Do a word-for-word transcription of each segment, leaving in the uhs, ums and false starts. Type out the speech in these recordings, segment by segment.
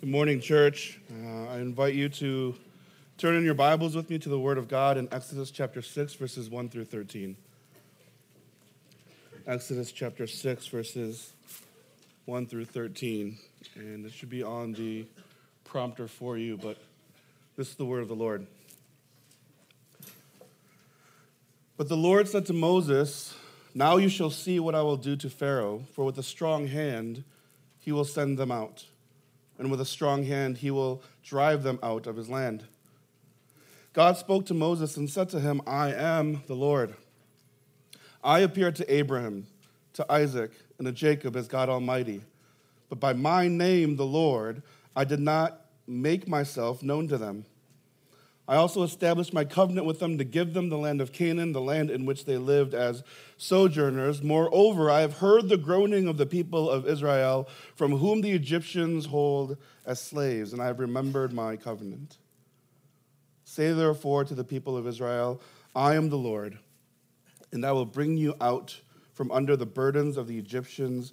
Good morning, church. Uh, I invite you to turn in your Bibles with me to the Word of God in Exodus chapter six, verses one through thirteen. Exodus chapter six, verses one through thirteen. And it should be on the prompter for you, but this is the word of the Lord. But the Lord said to Moses, "Now you shall see what I will do to Pharaoh, for with a strong hand he will send them out. And with a strong hand he will drive them out of his land." God spoke to Moses and said to him, "I am the Lord. I appeared to Abraham, to Isaac, and to Jacob as God Almighty. But by my name, the Lord, I did not make myself known to them. I also established my covenant with them to give them the land of Canaan, the land in which they lived as sojourners. Moreover, I have heard the groaning of the people of Israel, from whom the Egyptians hold as slaves, and I have remembered my covenant. Say therefore to the people of Israel, I am the Lord, and I will bring you out from under the burdens of the Egyptians,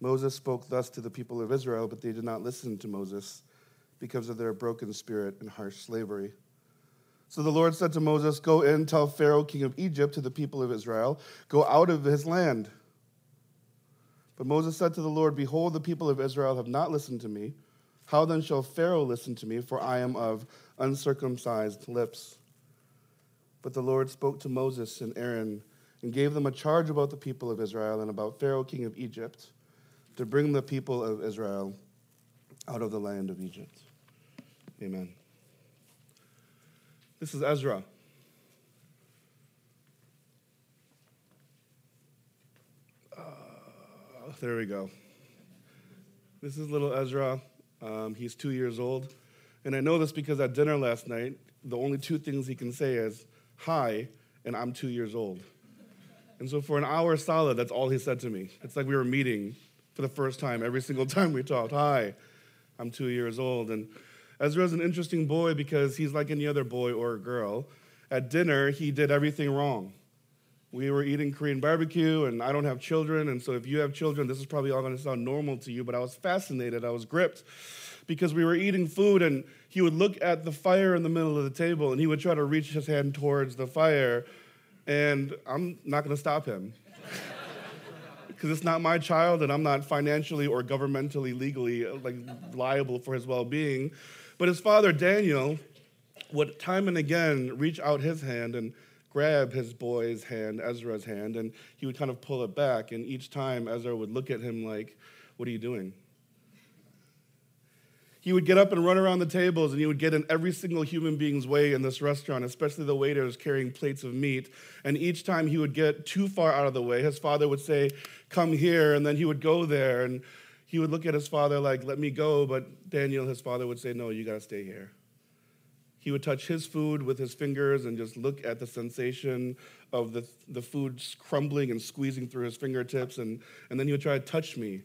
Moses spoke thus to the people of Israel, but they did not listen to Moses because of their broken spirit and harsh slavery. So the Lord said to Moses, "Go in, tell Pharaoh, king of Egypt, to the people of Israel, go out of his land." But Moses said to the Lord, "Behold, the people of Israel have not listened to me. How then shall Pharaoh listen to me? For I am of uncircumcised lips." But the Lord spoke to Moses and Aaron and gave them a charge about the people of Israel and about Pharaoh, king of Egypt, to bring the people of Israel out of the land of Egypt. Amen. This is Ezra. Uh, there we go. This is little Ezra. Um, he's two years old. And I know this because at dinner last night, the only two things he can say is, "Hi," and "I'm two years old." And so for an hour solid, that's all he said to me. It's like we were meeting for the first time, every single time we talked. "Hi, I'm two years old." And Ezra's an interesting boy because he's like any other boy or girl. At dinner, he did everything wrong. We were eating Korean barbecue, and I don't have children, and so if you have children, this is probably all going to sound normal to you, but I was fascinated, I was gripped, because we were eating food, and he would look at the fire in the middle of the table, and he would try to reach his hand towards the fire, and I'm not going to stop him. Because it's not my child, and I'm not financially or governmentally, legally, like, liable for his well-being. But his father, Daniel, would time and again reach out his hand and grab his boy's hand, Ezra's hand, and he would kind of pull it back. And each time, Ezra would look at him like, "What are you doing?" He would get up and run around the tables, and he would get in every single human being's way in this restaurant, especially the waiters carrying plates of meat. And each time he would get too far out of the way, his father would say, "Come here," and then he would go there. And he would look at his father like, "Let me go." But Daniel, his father, would say, "No, you got to stay here." He would touch his food with his fingers and just look at the sensation of the, the food crumbling and squeezing through his fingertips. And, and then he would try to touch me.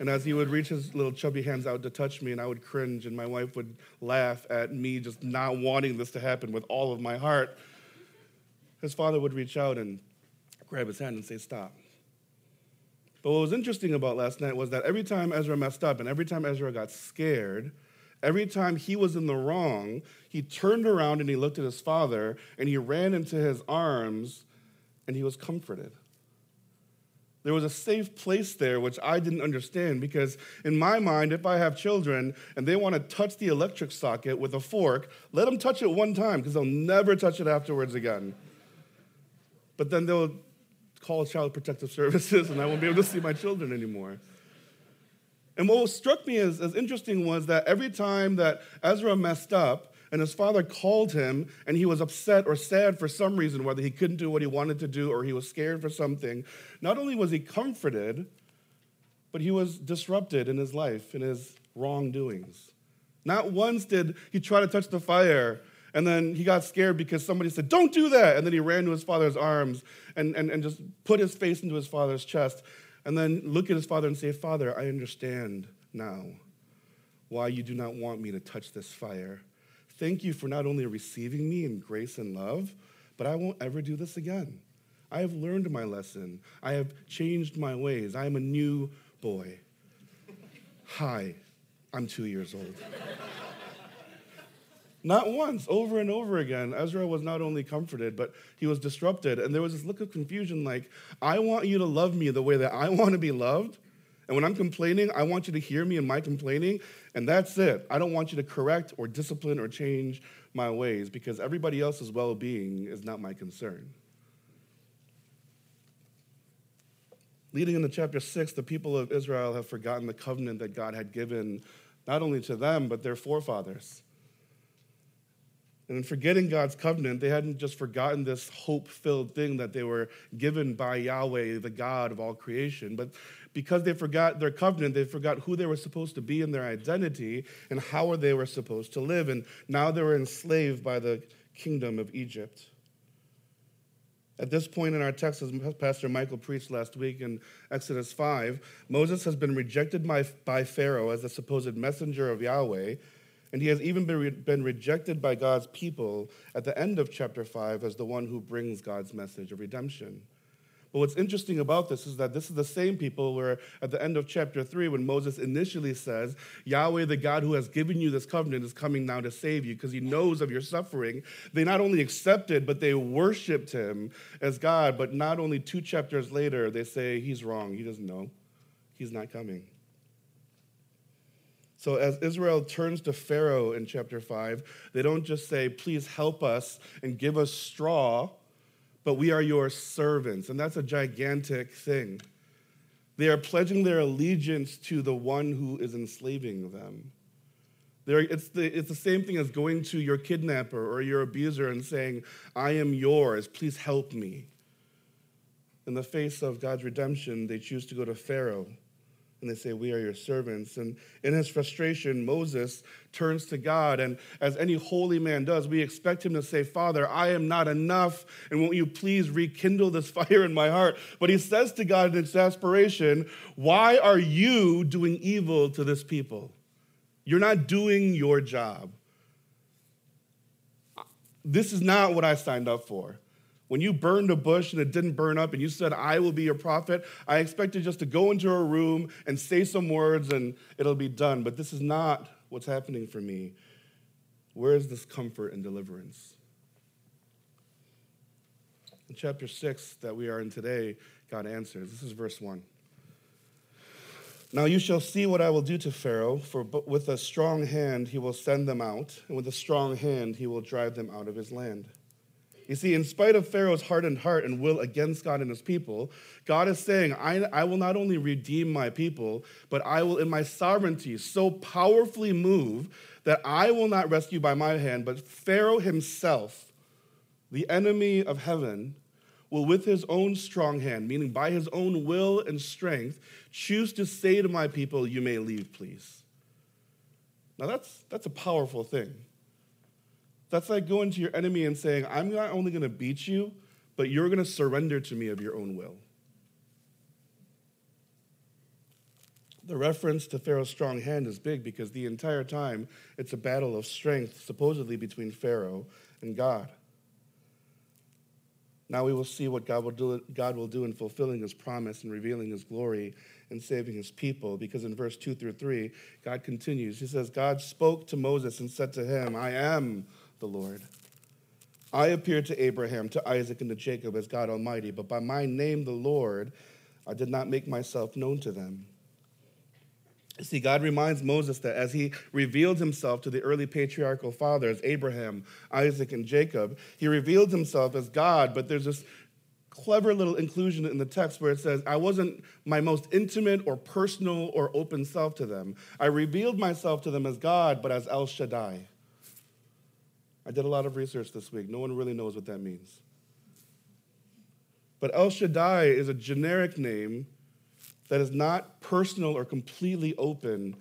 And as he would reach his little chubby hands out to touch me, and I would cringe, and my wife would laugh at me just not wanting this to happen with all of my heart, his father would reach out and grab his hand and say, "Stop." But what was interesting about last night was that every time Ezra messed up and every time Ezra got scared, every time he was in the wrong, he turned around and he looked at his father, and he ran into his arms, and he was comforted. There was a safe place there, which I didn't understand, because in my mind, if I have children and they want to touch the electric socket with a fork, let them touch it one time, because they'll never touch it afterwards again. But then they'll call Child Protective Services, and I won't be able to see my children anymore. And what struck me as, as interesting was that every time that Ezra messed up, and his father called him, and he was upset or sad for some reason, whether he couldn't do what he wanted to do or he was scared for something, not only was he comforted, but he was disrupted in his life, in his wrongdoings. Not once did he try to touch the fire. And then he got scared because somebody said, don't do that. And then he ran to his father's arms and, and, and just put his face into his father's chest and then look at his father and say, Father, I understand now why you do not want me to touch this fire. Thank you for not only receiving me in grace and love, but I won't ever do this again. I have learned my lesson. I have changed my ways. I am a new boy. Hi, I'm two years old. Not once, over and over again, Ezra was not only comforted, but he was disrupted. And there was this look of confusion like, I want you to love me the way that I want to be loved. And when I'm complaining, I want you to hear me in my complaining. And that's it. I don't want you to correct or discipline or change my ways because everybody else's well-being is not my concern. Leading into chapter six, the people of Israel have forgotten the covenant that God had given not only to them, but their forefathers. And in forgetting God's covenant, they hadn't just forgotten this hope-filled thing that they were given by Yahweh, the God of all creation, but because they forgot their covenant, they forgot who they were supposed to be in their identity and how they were supposed to live. And now they were enslaved by the kingdom of Egypt. At this point in our text, as Pastor Michael preached last week in Exodus five, Moses has been rejected by Pharaoh as the supposed messenger of Yahweh, and he has even been rejected by God's people at the end of chapter five as the one who brings God's message of redemption. But what's interesting about this is that this is the same people where at the end of chapter three when Moses initially says, Yahweh, the God who has given you this covenant, is coming now to save you because he knows of your suffering. They not only accepted, but they worshiped him as God. But not only two chapters later, they say, he's wrong. He doesn't know. He's not coming. So as Israel turns to Pharaoh in chapter five, they don't just say, please help us and give us straw, but we are your servants. And that's a gigantic thing. They are pledging their allegiance to the one who is enslaving them. They're, it's, the, it's the same thing as going to your kidnapper or your abuser and saying, I am yours, please help me. In the face of God's redemption, they choose to go to Pharaoh, and they say, we are your servants. And in his frustration, Moses turns to God. And as any holy man does, we expect him to say, Father, I am not enough. And won't you please rekindle this fire in my heart? But he says to God in exasperation, why are you doing evil to this people? You're not doing your job. This is not what I signed up for. When you burned a bush and it didn't burn up and you said, I will be your prophet, I expected just to go into a room and say some words and it'll be done. But this is not what's happening for me. Where is this comfort and deliverance? In chapter six that we are in today, God answers. This is verse one. Now you shall see what I will do to Pharaoh, for with a strong hand he will send them out, and with a strong hand he will drive them out of his land. You see, in spite of Pharaoh's hardened heart and will against God and his people, God is saying, I, I will not only redeem my people, but I will in my sovereignty so powerfully move that I will not rescue by my hand, but Pharaoh himself, the enemy of heaven, will with his own strong hand, meaning by his own will and strength, choose to say to my people, you may leave, please. Now that's that's a powerful thing. That's like going to your enemy and saying, I'm not only going to beat you, but you're going to surrender to me of your own will. The reference to Pharaoh's strong hand is big because the entire time it's a battle of strength, supposedly between Pharaoh and God. Now we will see what God will do, God will do in fulfilling his promise and revealing his glory and saving his people, because in verse two through three, God continues. He says, God spoke to Moses and said to him, I am the Lord. I appeared to Abraham, to Isaac, and to Jacob as God Almighty, but by my name, the Lord, I did not make myself known to them. See, God reminds Moses that as he revealed himself to the early patriarchal fathers, Abraham, Isaac, and Jacob, he revealed himself as God, but there's this clever little inclusion in the text where it says, I wasn't my most intimate or personal or open self to them. I revealed myself to them as God, but as El Shaddai. I did a lot of research this week. No one really knows what that means. But El Shaddai is a generic name that is not personal or completely open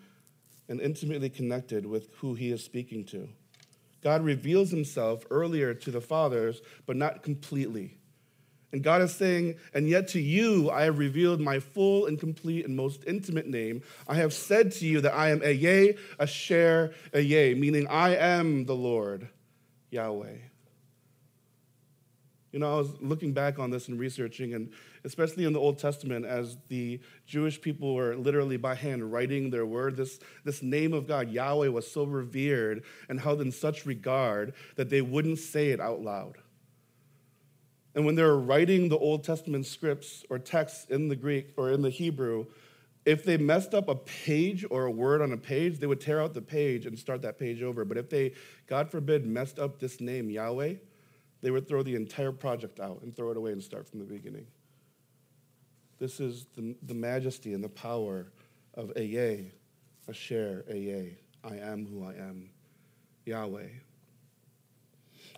and intimately connected with who he is speaking to. God reveals himself earlier to the fathers, but not completely. And God is saying, and yet to you I have revealed my full and complete and most intimate name. I have said to you that I am Eyeh Asher Eyeh, meaning I am the Lord, Yahweh. You know, I was looking back on this and researching, and especially in the Old Testament, as the Jewish people were literally by hand writing their word, this, this name of God, Yahweh, was so revered and held in such regard that they wouldn't say it out loud. And when they were writing the Old Testament scripts or texts in the Greek or in the Hebrew, if they messed up a page or a word on a page, they would tear out the page and start that page over. But if they, God forbid, messed up this name, Yahweh, they would throw the entire project out and throw it away and start from the beginning. This is the, the majesty and the power of Eyeh, Asher, Eyeh, I am who I am, Yahweh.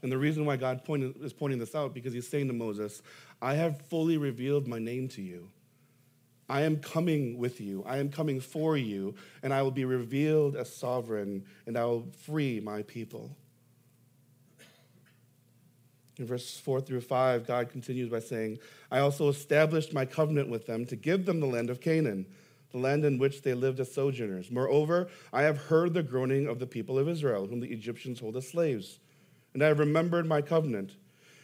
And the reason why God pointed, is pointing this out, because he's saying to Moses, I have fully revealed my name to you. I am coming with you. I am coming for you, and I will be revealed as sovereign, and I will free my people. In verses four through five, God continues by saying, I also established my covenant with them to give them the land of Canaan, the land in which they lived as sojourners. Moreover, I have heard the groaning of the people of Israel, whom the Egyptians hold as slaves, and I have remembered my covenant.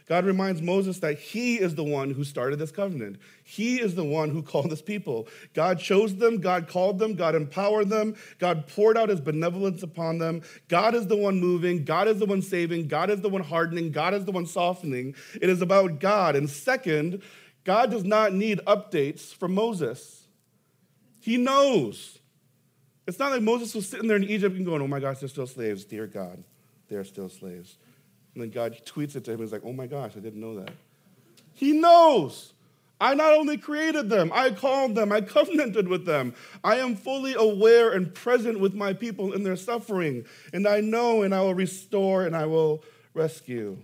God reminds Moses that he is the one who started this covenant. He is the one who called this people. God chose them. God called them. God empowered them. God poured out his benevolence upon them. God is the one moving. God is the one saving. God is the one hardening. God is the one softening. It is about God. And second, God does not need updates from Moses. He knows. It's not like Moses was sitting there in Egypt and going, oh my gosh, they're still slaves. Dear God, they're still slaves. And then God tweets it to him. He's like, oh my gosh, I didn't know that. He knows. I not only created them, I called them, I covenanted with them. I am fully aware and present with my people in their suffering. And I know, and I will restore, and I will rescue.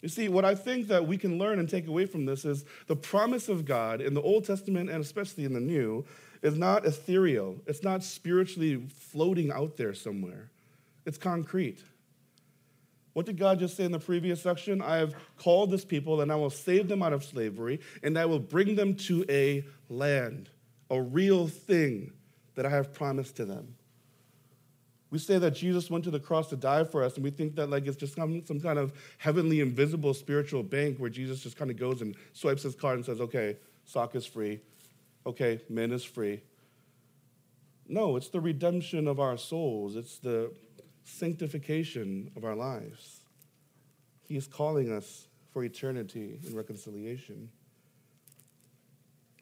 You see, what I think that we can learn and take away from this is the promise of God in the Old Testament, and especially in the New, is not ethereal. It's not spiritually floating out there somewhere. It's concrete. What did God just say in the previous section? I have called this people, and I will save them out of slavery, and I will bring them to a land, a real thing that I have promised to them. We say that Jesus went to the cross to die for us, and we think that like it's just some, some kind of heavenly, invisible spiritual bank where Jesus just kind of goes and swipes his card and says, okay, sock is free. Okay, men is free. No, it's the redemption of our souls. It's the sanctification of our lives. He is calling us for eternity and reconciliation.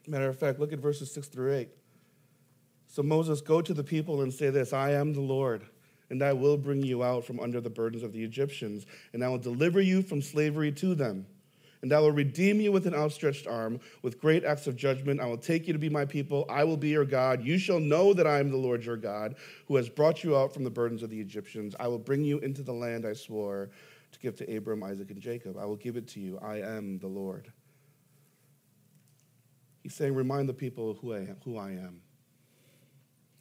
Matter of fact, look at verses six through eight. So Moses, go to the people and say this, I am the Lord, and I will bring you out from under the burdens of the Egyptians, and I will deliver you from slavery to them. And I will redeem you with an outstretched arm, with great acts of judgment. I will take you to be my people. I will be your God. You shall know that I am the Lord your God, who has brought you out from the burdens of the Egyptians. I will bring you into the land I swore to give to Abraham, Isaac, and Jacob. I will give it to you. I am the Lord. He's saying, remind the people who I am. Who I am.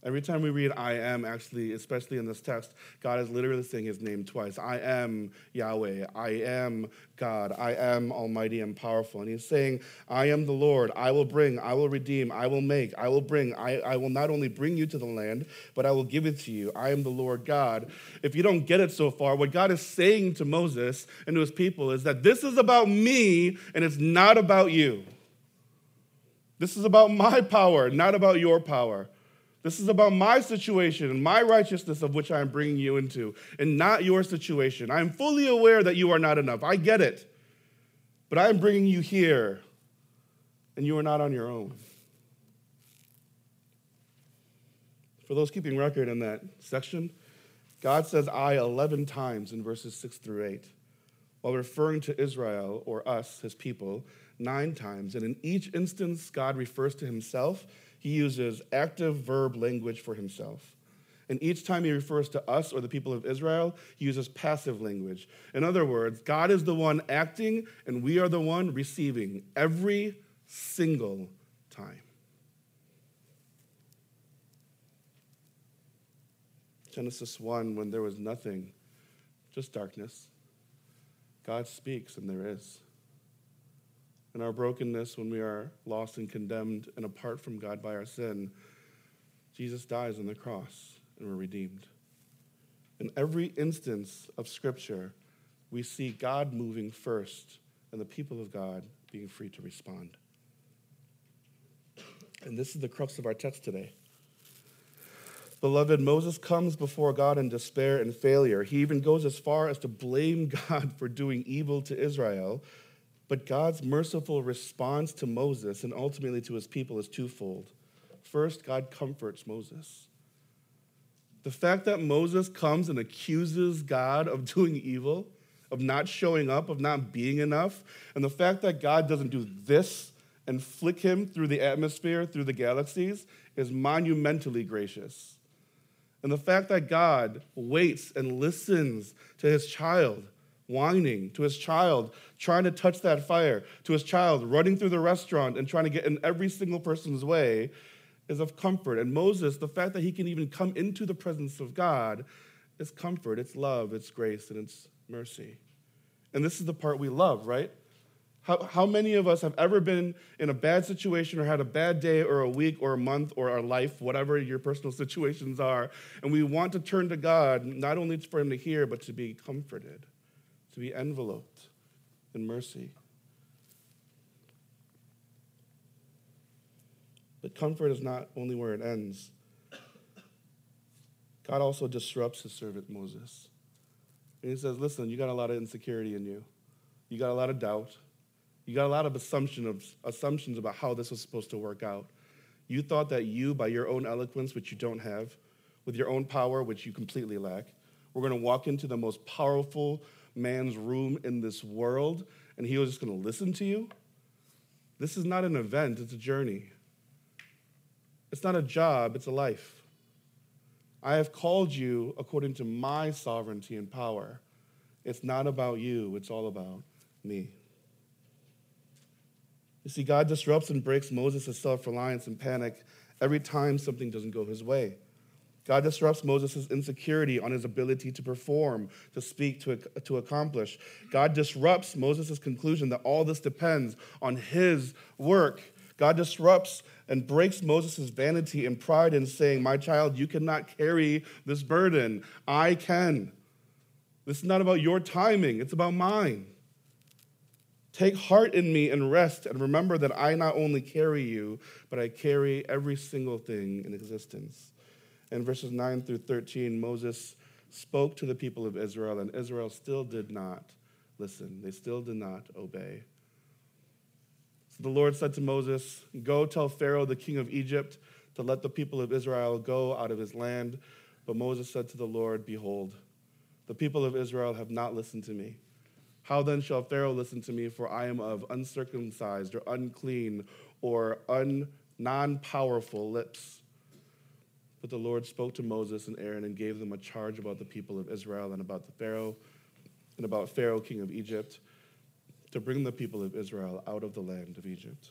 Every time we read I am, actually, especially in this text, God is literally saying his name twice. I am Yahweh. I am God. I am almighty and powerful. And he's saying, I am the Lord. I will bring, I will redeem, I will make, I will bring. I, I will not only bring you to the land, but I will give it to you. I am the Lord God. If you don't get it so far, what God is saying to Moses and to his people is that this is about me and it's not about you. This is about my power, not about your power. This is about my situation and my righteousness of which I am bringing you into, and not your situation. I am fully aware that you are not enough. I get it. But I am bringing you here, and you are not on your own. For those keeping record in that section, God says I eleven times in verses six through eight, while referring to Israel, or us, his people, nine times. And in each instance, God refers to himself. He uses active verb language for himself. And each time he refers to us or the people of Israel, he uses passive language. In other words, God is the one acting, and we are the one receiving every single time. Genesis one, when there was nothing, just darkness, God speaks and there is. In our brokenness, when we are lost and condemned and apart from God by our sin, Jesus dies on the cross and we're redeemed. In every instance of Scripture, we see God moving first and the people of God being free to respond. And this is the crux of our text today. Beloved, Moses comes before God in despair and failure. He even goes as far as to blame God for doing evil to Israel. But God's merciful response to Moses and ultimately to his people is twofold. First, God comforts Moses. The fact that Moses comes and accuses God of doing evil, of not showing up, of not being enough, and the fact that God doesn't do this and flick him through the atmosphere, through the galaxies, is monumentally gracious. And the fact that God waits and listens to his child whining, to his child trying to touch that fire, to his child running through the restaurant and trying to get in every single person's way is of comfort. And Moses, the fact that he can even come into the presence of God is comfort, it's love, it's grace, and it's mercy. And this is the part we love, right? How, how many of us have ever been in a bad situation or had a bad day or a week or a month or our life, whatever your personal situations are, and we want to turn to God, not only for him to hear, but to be comforted, to be enveloped in mercy. But comfort is not only where it ends. God also disrupts his servant Moses. And he says, listen, you got a lot of insecurity in you. You got a lot of doubt. You got a lot of assumption of assumptions about how this was supposed to work out. You thought that you, by your own eloquence, which you don't have, with your own power, which you completely lack, were going to walk into the most powerful man's room in this world, and he was just going to listen to you? This is not an event. It's a journey. It's not a job. It's a life. I have called you according to my sovereignty and power. It's not about you. It's all about me. You see, God disrupts and breaks Moses' self-reliance and panic every time something doesn't go his way. God disrupts Moses' insecurity on his ability to perform, to speak, to, to accomplish. God disrupts Moses' conclusion that all this depends on his work. God disrupts and breaks Moses' vanity and pride in saying, my child, you cannot carry this burden. I can. This is not about your timing. It's about mine. Take heart in me and rest and remember that I not only carry you, but I carry every single thing in existence. In verses nine through thirteen, Moses spoke to the people of Israel, and Israel still did not listen. They still did not obey. So the Lord said to Moses, go tell Pharaoh, the king of Egypt, to let the people of Israel go out of his land. But Moses said to the Lord, behold, the people of Israel have not listened to me. How then shall Pharaoh listen to me, for I am of uncircumcised or unclean or un, non-powerful lips? But the Lord spoke to Moses and Aaron and gave them a charge about the people of Israel and about the Pharaoh and about Pharaoh, king of Egypt, to bring the people of Israel out of the land of Egypt.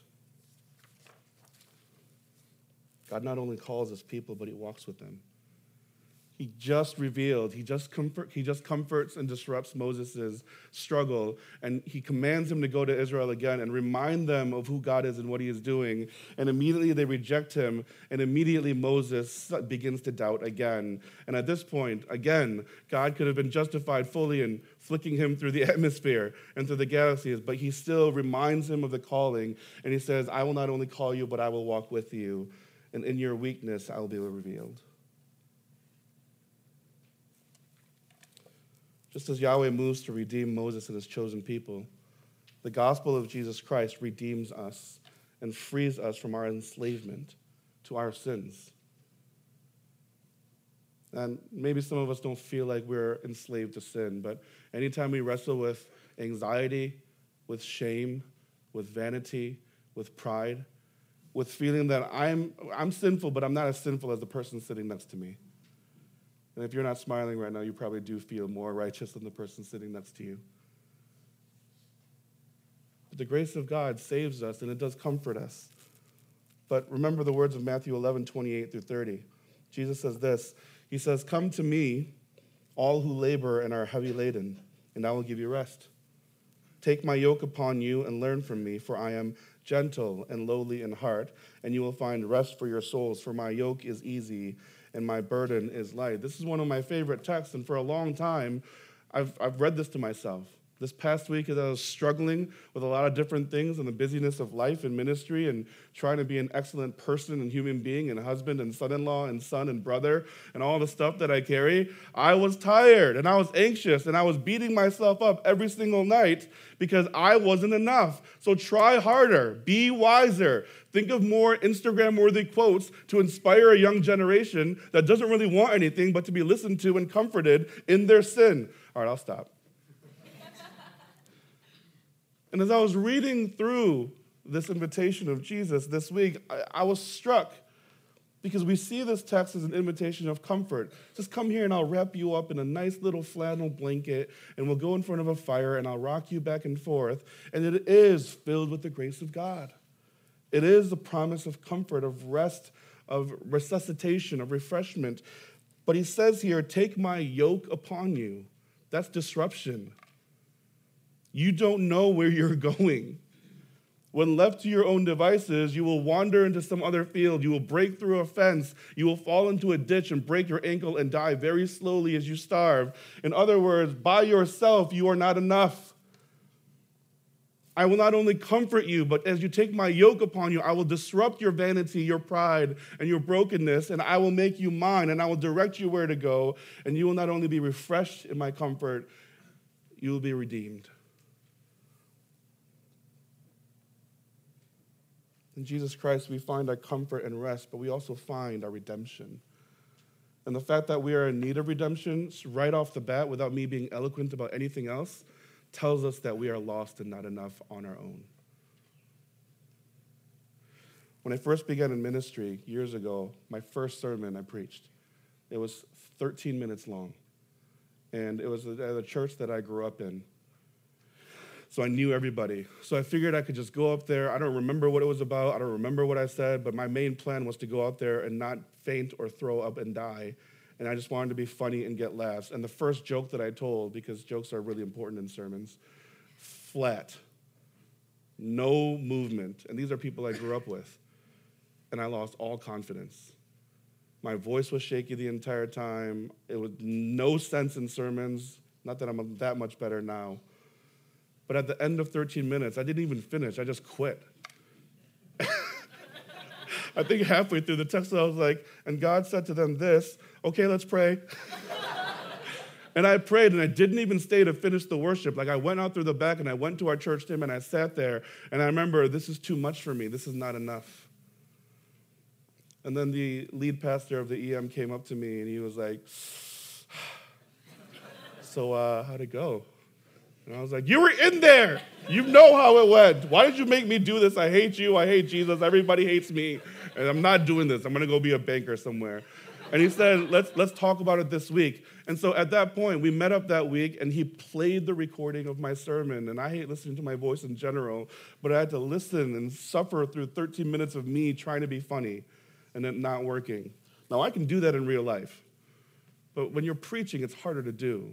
God not only calls his people, but he walks with them. He just revealed, he just comfort, he just comforts and disrupts Moses' struggle, and he commands him to go to Israel again and remind them of who God is and what he is doing, and immediately they reject him, and immediately Moses begins to doubt again. And at this point, again, God could have been justified fully in flicking him through the atmosphere and through the galaxies, but he still reminds him of the calling, and he says, I will not only call you, but I will walk with you, and in your weakness I will be revealed. Just as Yahweh moves to redeem Moses and his chosen people, the gospel of Jesus Christ redeems us and frees us from our enslavement to our sins. And maybe some of us don't feel like we're enslaved to sin, but anytime we wrestle with anxiety, with shame, with vanity, with pride, with feeling that I'm, I'm sinful, but I'm not as sinful as the person sitting next to me. And if you're not smiling right now, you probably do feel more righteous than the person sitting next to you. But the grace of God saves us, and it does comfort us. But remember the words of Matthew eleven, twenty-eight through thirty. Jesus says this, He says, "Come to me, all who labor and are heavy laden, and I will give you rest. Take my yoke upon you and learn from me, for I am gentle and lowly in heart, and you will find rest for your souls, for my yoke is easy and my burden is light." This is one of my favorite texts, and for a long time, I've, I've read this to myself. This past week, as I was struggling with a lot of different things and the busyness of life and ministry and trying to be an excellent person and human being and husband and son-in-law and son and brother and all the stuff that I carry, I was tired and I was anxious and I was beating myself up every single night because I wasn't enough. So try harder. Be wiser. Think of more Instagram-worthy quotes to inspire a young generation that doesn't really want anything but to be listened to and comforted in their sin. All right, I'll stop. And as I was reading through this invitation of Jesus this week, I, I was struck because we see this text as an invitation of comfort. Just come here and I'll wrap you up in a nice little flannel blanket and we'll go in front of a fire and I'll rock you back and forth. And it is filled with the grace of God. It is the promise of comfort, of rest, of resuscitation, of refreshment. But he says here, "Take my yoke upon you." That's disruption. You don't know where you're going. When left to your own devices, you will wander into some other field. You will break through a fence. You will fall into a ditch and break your ankle and die very slowly as you starve. In other words, by yourself, you are not enough. I will not only comfort you, but as you take my yoke upon you, I will disrupt your vanity, your pride, and your brokenness, and I will make you mine, and I will direct you where to go, and you will not only be refreshed in my comfort, you will be redeemed. In Jesus Christ, we find our comfort and rest, but we also find our redemption. And the fact that we are in need of redemption, right off the bat, without me being eloquent about anything else, tells us that we are lost and not enough on our own. When I first began in ministry years ago, my first sermon I preached, it was thirteen minutes long. And it was at a church that I grew up in. So I knew everybody. So I figured I could just go up there. I don't remember what it was about. I don't remember what I said, but my main plan was to go out there and not faint or throw up and die. And I just wanted to be funny and get laughs. And the first joke that I told, because jokes are really important in sermons, flat, no movement. And these are people I grew up with. And I lost all confidence. My voice was shaky the entire time. It was no sense in sermons. Not that I'm that much better now. But at the end of thirteen minutes, I didn't even finish. I just quit. I think halfway through the text, I was like, "And God said to them this, okay, let's pray." And I prayed, and I didn't even stay to finish the worship. Like, I went out through the back, and I went to our church team, and I sat there. And I remember, this is too much for me. This is not enough. And then the lead pastor of the E M came up to me, and he was like, so uh, how'd it go? And I was like, you were in there. You know how it went. Why did you make me do this? I hate you. I hate Jesus. Everybody hates me. And I'm not doing this. I'm going to go be a banker somewhere. And he said, let's let's talk about it this week. And so at that point, we met up that week, and he played the recording of my sermon. And I hate listening to my voice in general, but I had to listen and suffer through thirteen minutes of me trying to be funny and it not working. Now, I can do that in real life. But when you're preaching, it's harder to do.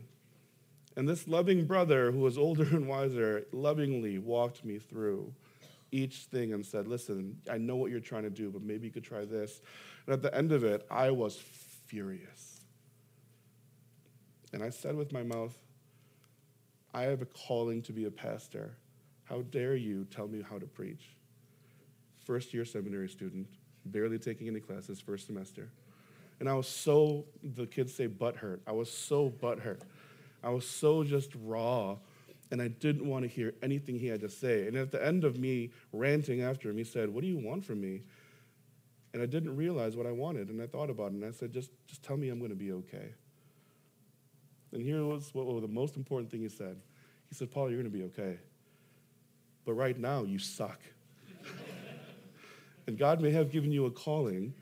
And this loving brother, who was older and wiser, lovingly walked me through each thing and said, listen, I know what you're trying to do, but maybe you could try this. And at the end of it, I was furious. And I said with my mouth, I have a calling to be a pastor. How dare you tell me how to preach? First-year seminary student, barely taking any classes, first semester. And I was so, the kids say, butthurt. I was so butthurt. I was so just raw, and I didn't want to hear anything he had to say. And at the end of me ranting after him, he said, what do you want from me? And I didn't realize what I wanted, and I thought about it, and I said, just, just tell me I'm going to be okay. And here was what was the most important thing he said. He said, Paul, you're going to be okay. But right now, you suck. And God may have given you a calling,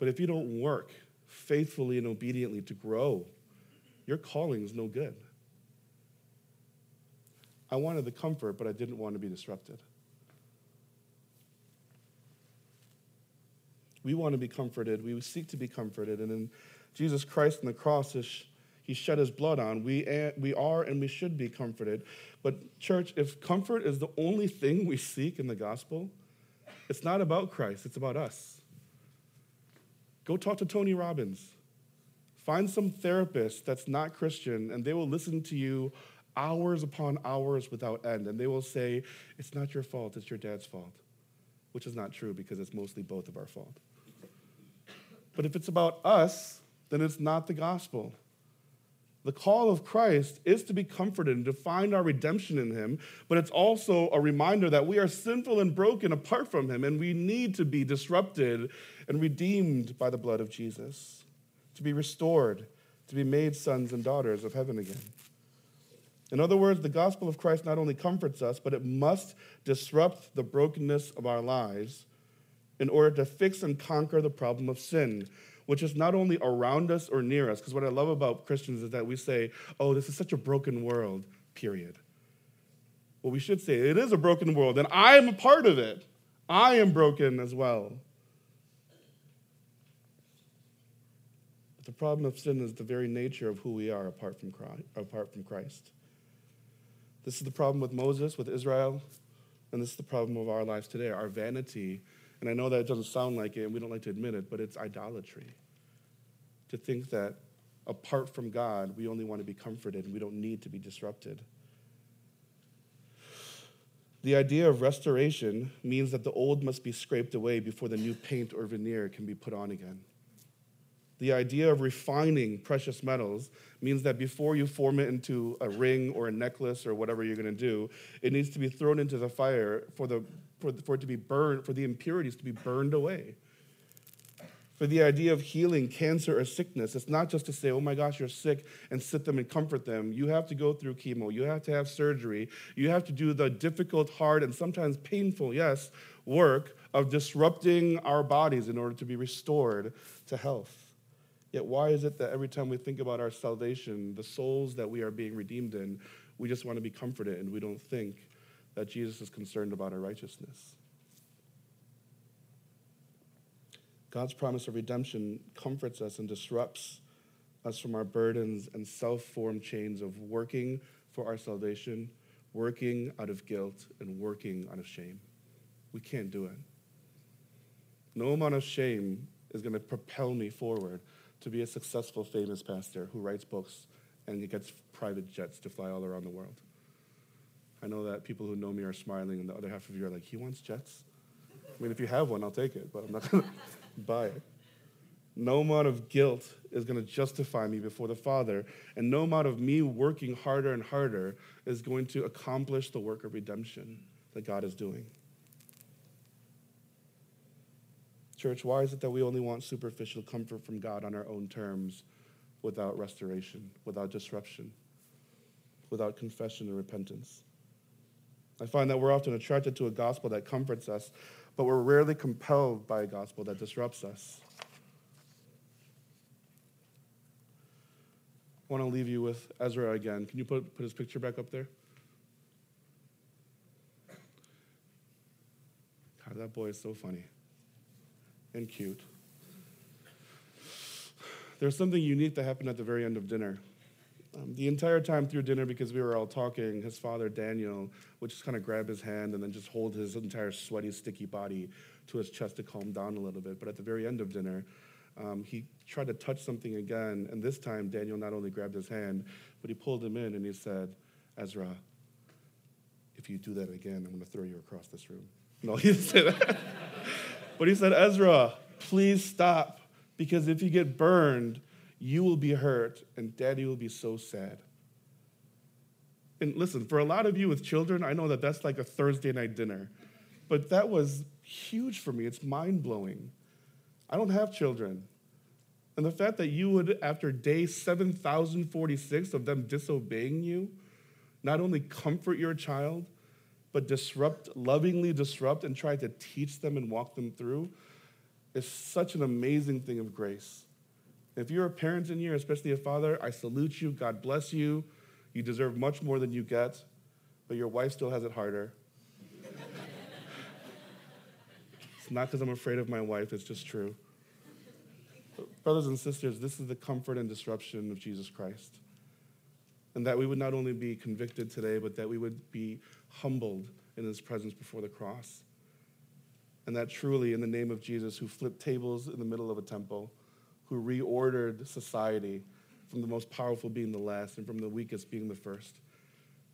but if you don't work faithfully and obediently to grow, your calling is no good. I wanted the comfort, but I didn't want to be disrupted. We want to be comforted. We seek to be comforted. And in Jesus Christ on the cross is He shed his blood on. We we are and we should be comforted. But church, if comfort is the only thing we seek in the gospel, it's not about Christ, it's about us. Go talk to Tony Robbins. Find some therapist that's not Christian, and they will listen to you hours upon hours without end, and they will say, it's not your fault, it's your dad's fault, which is not true because it's mostly both of our fault. But if it's about us, then it's not the gospel. The call of Christ is to be comforted and to find our redemption in him, but it's also a reminder that we are sinful and broken apart from him, and we need to be disrupted and redeemed by the blood of Jesus, to be restored, to be made sons and daughters of heaven again. In other words, the gospel of Christ not only comforts us, but it must disrupt the brokenness of our lives in order to fix and conquer the problem of sin, which is not only around us or near us, because what I love about Christians is that we say, oh, this is such a broken world, period. Well, we should say, it is a broken world, and I am a part of it. I am broken as well. But the problem of sin is the very nature of who we are apart from Christ. This is the problem with Moses, with Israel, and this is the problem of our lives today, our vanity. And I know that it doesn't sound like it, and we don't like to admit it, but it's idolatry. To think that apart from God, we only want to be comforted, and we don't need to be disrupted. The idea of restoration means that the old must be scraped away before the new paint or veneer can be put on again. The idea of refining precious metals means that before you form it into a ring or a necklace or whatever you're going to do, it needs to be thrown into the fire for the for, the, for it to be burned, for the impurities to be burned away. For the idea of healing cancer or sickness, it's not just to say, oh my gosh, you're sick, and sit them and comfort them. You have to go through chemo. You have to have surgery. You have to do the difficult, hard, and sometimes painful, yes, work of disrupting our bodies in order to be restored to health. Yet why is it that every time we think about our salvation, the souls that we are being redeemed in, we just want to be comforted and we don't think that Jesus is concerned about our righteousness? God's promise of redemption comforts us and disrupts us from our burdens and self-formed chains of working for our salvation, working out of guilt, and working out of shame. We can't do it. No amount of shame is going to propel me forward to be a successful, famous pastor who writes books and he gets private jets to fly all around the world. I know that people who know me are smiling, and the other half of you are like, he wants jets? I mean, if you have one, I'll take it, but I'm not going to buy it. No amount of guilt is going to justify me before the Father, and no amount of me working harder and harder is going to accomplish the work of redemption that God is doing. Church, why is it that we only want superficial comfort from God on our own terms without restoration, without disruption, without confession and repentance? I find that we're often attracted to a gospel that comforts us, but we're rarely compelled by a gospel that disrupts us. I want to leave you with Ezra again. Can you put, put his picture back up there? God, that boy is so funny. And cute. There's something unique that happened at the very end of dinner. Um, the entire time through dinner, because we were all talking, his father, Daniel, would just kind of grab his hand and then just hold his entire sweaty, sticky body to his chest to calm down a little bit. But at the very end of dinner, um, he tried to touch something again, and this time Daniel not only grabbed his hand, but he pulled him in and he said, Ezra, if you do that again, I'm going to throw you across this room. No, he didn't say that. But he said, Ezra, please stop, because if you get burned, you will be hurt, and Daddy will be so sad. And listen, for a lot of you with children, I know that that's like a Thursday night dinner. But that was huge for me. It's mind-blowing. I don't have children. And the fact that you would, after day seven thousand forty-six of them disobeying you, not only comfort your child, but disrupt, lovingly disrupt, and try to teach them and walk them through is such an amazing thing of grace. If you're a parent in here, especially a father, I salute you. God bless you. You deserve much more than you get, but your wife still has it harder. It's not because I'm afraid of my wife. It's just true. Brothers and sisters, this is the comfort and disruption of Jesus Christ. And that we would not only be convicted today, but that we would be humbled in his presence before the cross. And that truly, in the name of Jesus, who flipped tables in the middle of a temple, who reordered society from the most powerful being the last and from the weakest being the first,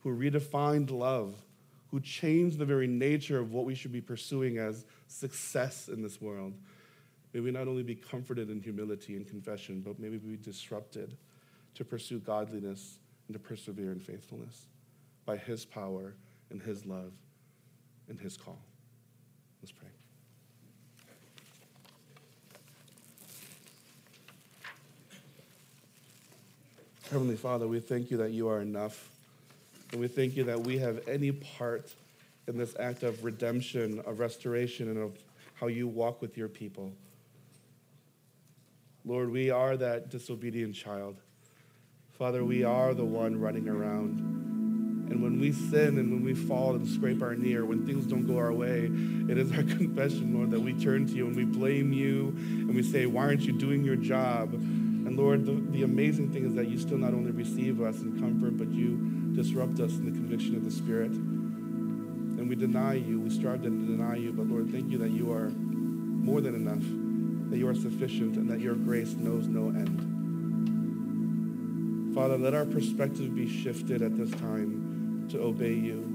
who redefined love, who changed the very nature of what we should be pursuing as success in this world, may we not only be comforted in humility and confession, but may we be disrupted to pursue godliness and to persevere in faithfulness by his power and his love and his call. Let's pray. Heavenly Father, we thank you that you are enough. And we thank you that we have any part in this act of redemption, of restoration, and of how you walk with your people. Lord, we are that disobedient child. Father, we are the one running around. And when we sin and when we fall and scrape our knee, or when things don't go our way, it is our confession, Lord, that we turn to you and we blame you and we say, why aren't you doing your job? And Lord, the, the amazing thing is that you still not only receive us in comfort, but you disrupt us in the conviction of the Spirit. And we deny you, we strive to deny you, but Lord, thank you that you are more than enough, that you are sufficient, and that your grace knows no end. Father, let our perspective be shifted at this time to obey you,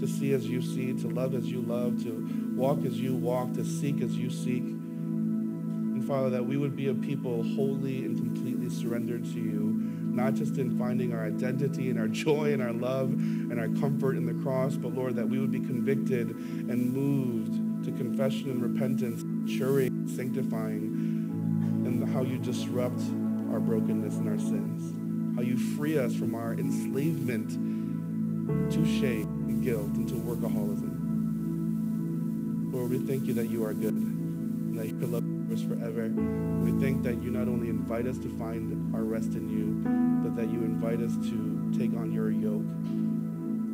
to see as you see, to love as you love, to walk as you walk, to seek as you seek. And Father, that we would be a people wholly and completely surrendered to you, not just in finding our identity and our joy and our love and our comfort in the cross, but Lord, that we would be convicted and moved to confession and repentance, maturing, sanctifying, and how you disrupt our brokenness and our sins, how you free us from our enslavement to shame and guilt and to workaholism. Lord, we thank you that you are good and that you love us forever. We thank that you not only invite us to find our rest in you, but that you invite us to take on your yoke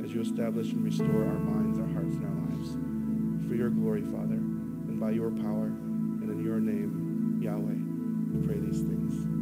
as you establish and restore our minds, our hearts, and our lives. For your glory, Father, and by your power, and in your name, Yahweh, we pray these things.